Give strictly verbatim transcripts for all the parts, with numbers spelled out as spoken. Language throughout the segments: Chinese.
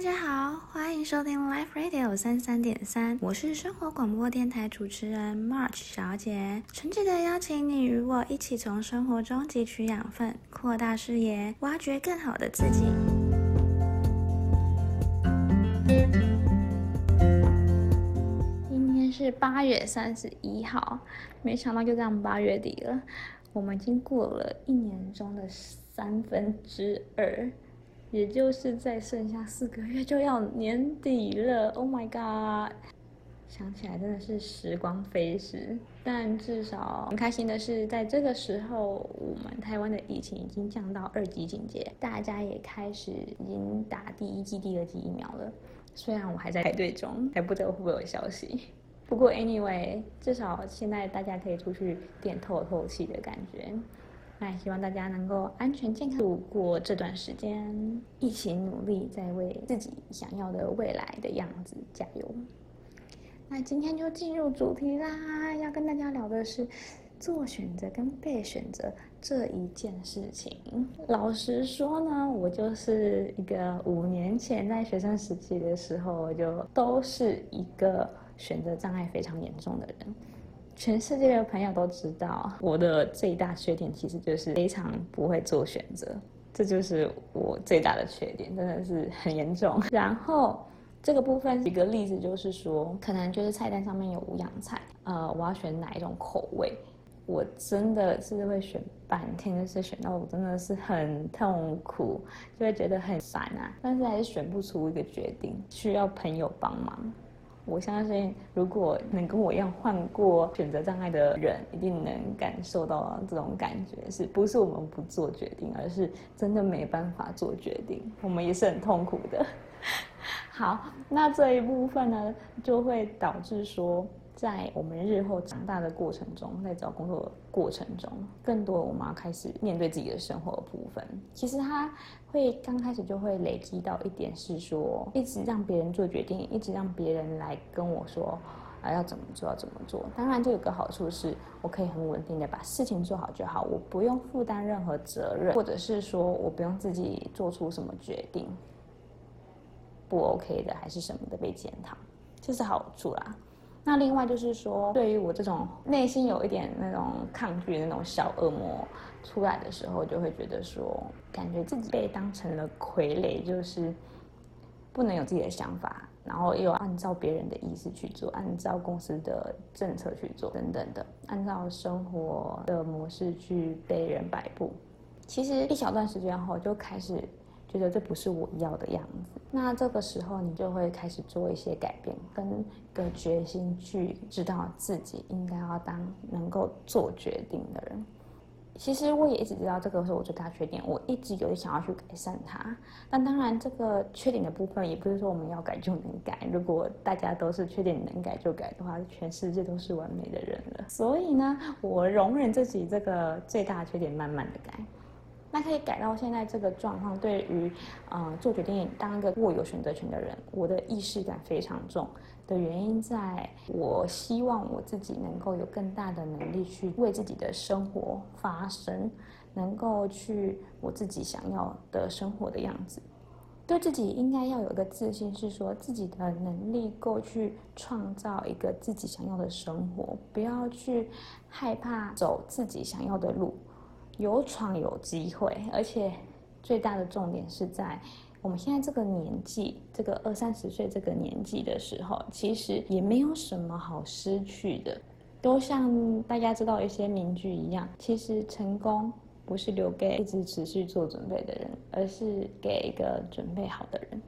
大家好，欢迎收听 Life Radio 三十三点三，我是生活广播电台主持人 March 小姐，诚挚的邀请你与我一起从生活中汲取养分，扩大视野，挖掘更好的自己。是八月三十一号，没想到就这样八月底了。我们已经过了一年中的三分之二，也就是再剩下四个月就要年底了。Oh my god！ 想起来真的是时光飞逝，但至少很开心的是，在这个时候，我们台湾的疫情已经降到二级警戒，大家也开始已经打第一剂、第二剂疫苗了。虽然我还在排队中，还不得不有消息。不过 anyway， 至少现在大家可以出去点透透气的感觉，那也希望大家能够安全健康度过这段时间，一起努力，再为自己想要的未来的样子加油。那今天就进入主题啦，要跟大家聊的是做选择跟被选择这一件事情。老实说呢，我就是一个五年前在学生时期的时候，我就都是一个选择障碍非常严重的人，全世界的朋友都知道我的最大缺点其实就是非常不会做选择，这就是我最大的缺点，真的是很严重。然后这个部分一个例子就是说，可能就是菜单上面有五样菜，呃，我要选哪一种口味，我真的是会选半天，就是选到我真的是很痛苦，就会觉得很烦啊，但是还是选不出一个决定，需要朋友帮忙。我相信如果能跟我一样患过选择障碍的人，一定能感受到这种感觉，是不是我们不做决定，而是真的没办法做决定，我们也是很痛苦的。好，那这一部分呢，就会导致说在我们日后长大的过程中，在找工作的过程中，更多我们要开始面对自己的生活的部分。其实它会刚开始就会累积到一点，是说一直让别人做决定，一直让别人来跟我说啊要怎么做要怎么做。当然，这有个好处是，我可以很稳定的把事情做好就好，我不用负担任何责任，或者是说我不用自己做出什么决定不 OK 的还是什么的被检讨，这是好处啦。那另外就是说，对于我这种内心有一点那种抗拒的那种小恶魔出来的时候，就会觉得说，感觉自己被当成了傀儡，就是不能有自己的想法，然后又按照别人的意思去做，按照公司的政策去做，等等的，按照生活的模式去被人摆布。其实一小段时间后，就开始觉得这不是我要的样子，那这个时候你就会开始做一些改变，跟个决心去知道自己应该要当能够做决定的人。其实我也一直知道这个是我最大缺点，我一直有想要去改善它。但当然，这个缺点的部分也不是说我们要改就能改。如果大家都是缺点能改就改的话，全世界都是完美的人了。所以呢，我容忍自己这个最大缺点，慢慢的改。那可以改到现在这个状况，对于呃做决定当一个握有选择权的人，我的意识感非常重的原因在我希望我自己能够有更大的能力去为自己的生活发声，能够去我自己想要的生活的样子。对自己应该要有一个自信，是说自己的能力够去创造一个自己想要的生活，不要去害怕走自己想要的路，有闯有机会。而且最大的重点是在我们现在这个年纪，这个二三十岁这个年纪的时候，其实也没有什么好失去的，都像大家知道一些名句一样，其实成功不是留给一直持续做准备的人，而是给一个准备好的人。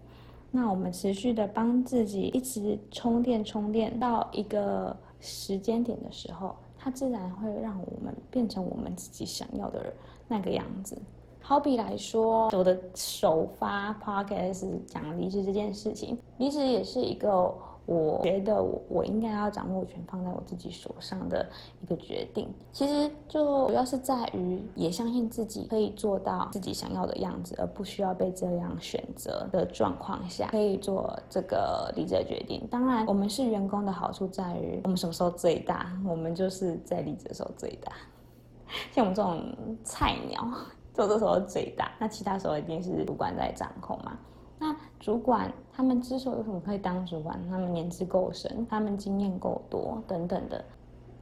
那我们持续的帮自己一直充电充电到一个时间点的时候，它自然会让我们变成我们自己想要的那个样子。好比来说，我的首发 podcast 讲离职这件事情，离职也是一个我觉得 我, 我应该要掌握权放在我自己手上的一个决定。其实就主要是在于也相信自己可以做到自己想要的样子，而不需要被这样选择的状况下，可以做这个离职的决定。当然我们是员工的好处在于我们什么时候最大，我们就是在离职的时候最大，像我们这种菜鸟做这时候最大，那其他时候一定是主管在掌控嘛。那主管他们之所以为什么可以当主管，他们年资够深，他们经验够多等等的。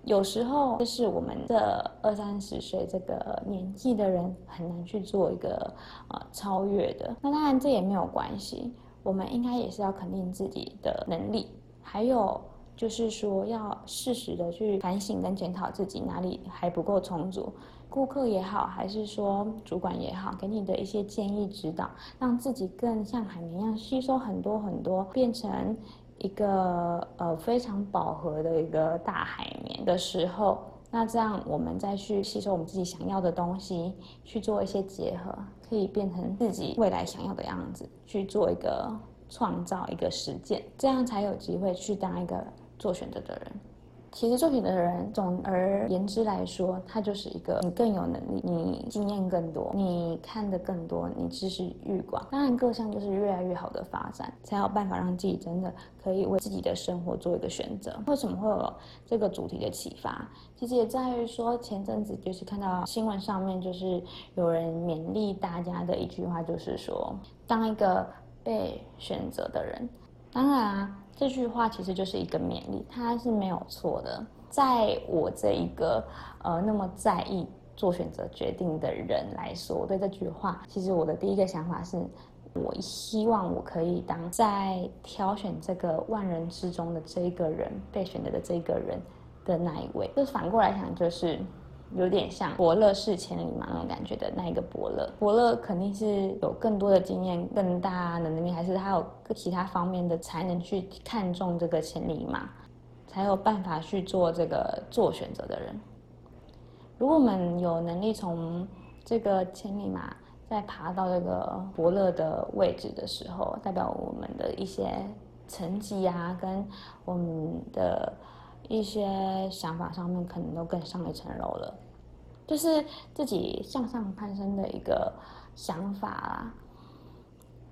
有时候就是我们的二三十岁这个年纪的人很难去做一个呃超越的。那当然这也没有关系，我们应该也是要肯定自己的能力，还有就是说要适时的去反省跟检讨自己哪里还不够充足。顾客也好，还是说主管也好，给你的一些建议指导，让自己更像海绵一样吸收很多很多，变成一个呃非常饱和的一个大海绵的时候，那这样我们再去吸收我们自己想要的东西，去做一些结合，可以变成自己未来想要的样子，去做一个创造，一个实践，这样才有机会去当一个做选择的人。其实做选择的人，总而言之来说，他就是一个你更有能力，你经验更多，你看得更多，你知识愈广，当然各项就是越来越好的发展，才有办法让自己真的可以为自己的生活做一个选择。为什么会有这个主题的启发？其实也在于说，前阵子就是看到新闻上面，就是有人勉励大家的一句话，就是说当一个被选择的人。当然啊，这句话其实就是一个勉励，它是没有错的。在我这一个呃那么在意做选择决定的人来说，我对这句话，其实我的第一个想法是，我希望我可以当在挑选这个万人之中的这一个人，被选择的这一个人的那一位。就反过来想，就是有点像伯乐是千里马那种感觉的那一个伯乐，伯乐肯定是有更多的经验、更大的能力，还是他有其他方面的才能去看中这个千里马，才有办法去做这个做选择的人。如果我们有能力从这个千里马再爬到这个伯乐的位置的时候，代表我们的一些成绩啊，跟我们的一些想法上面可能都更上一层楼了，就是自己向上攀升的一个想法啦，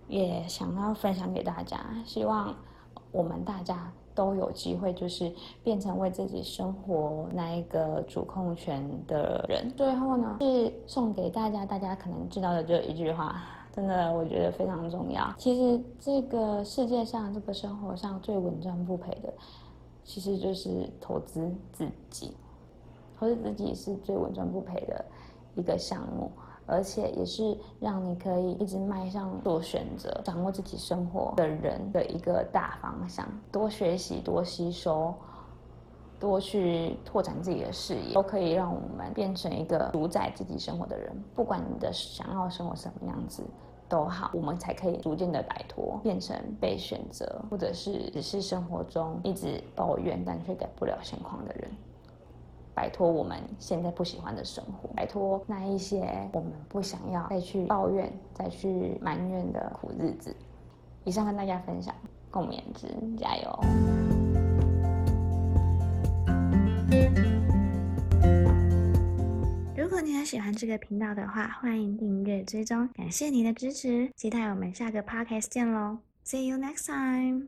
也想要分享给大家，希望我们大家都有机会，就是变成为自己生活那一个主控权的人。最后呢，是送给大家，大家可能知道的就一句话，真的我觉得非常重要。其实这个世界上，这个生活上最稳赚不赔的，其实就是投资自己，投资自己是最稳赚不赔的一个项目，而且也是让你可以一直迈向做选择、掌握自己生活的人的一个大方向。多学习、多吸收、多去拓展自己的视野，都可以让我们变成一个主宰自己生活的人。不管你的想要生活什么样子都好，我们才可以逐渐的摆脱变成被选择，或者是只是生活中一直抱怨但却改不了现况的人，摆脱我们现在不喜欢的生活，摆脱那一些我们不想要再去抱怨、再去埋怨的苦日子。以上跟大家分享，共勉之，加油！如果你很喜欢这个频道的话，欢迎订阅追踪，感谢你的支持，期待我们下个 podcast 见咯。 See you next time!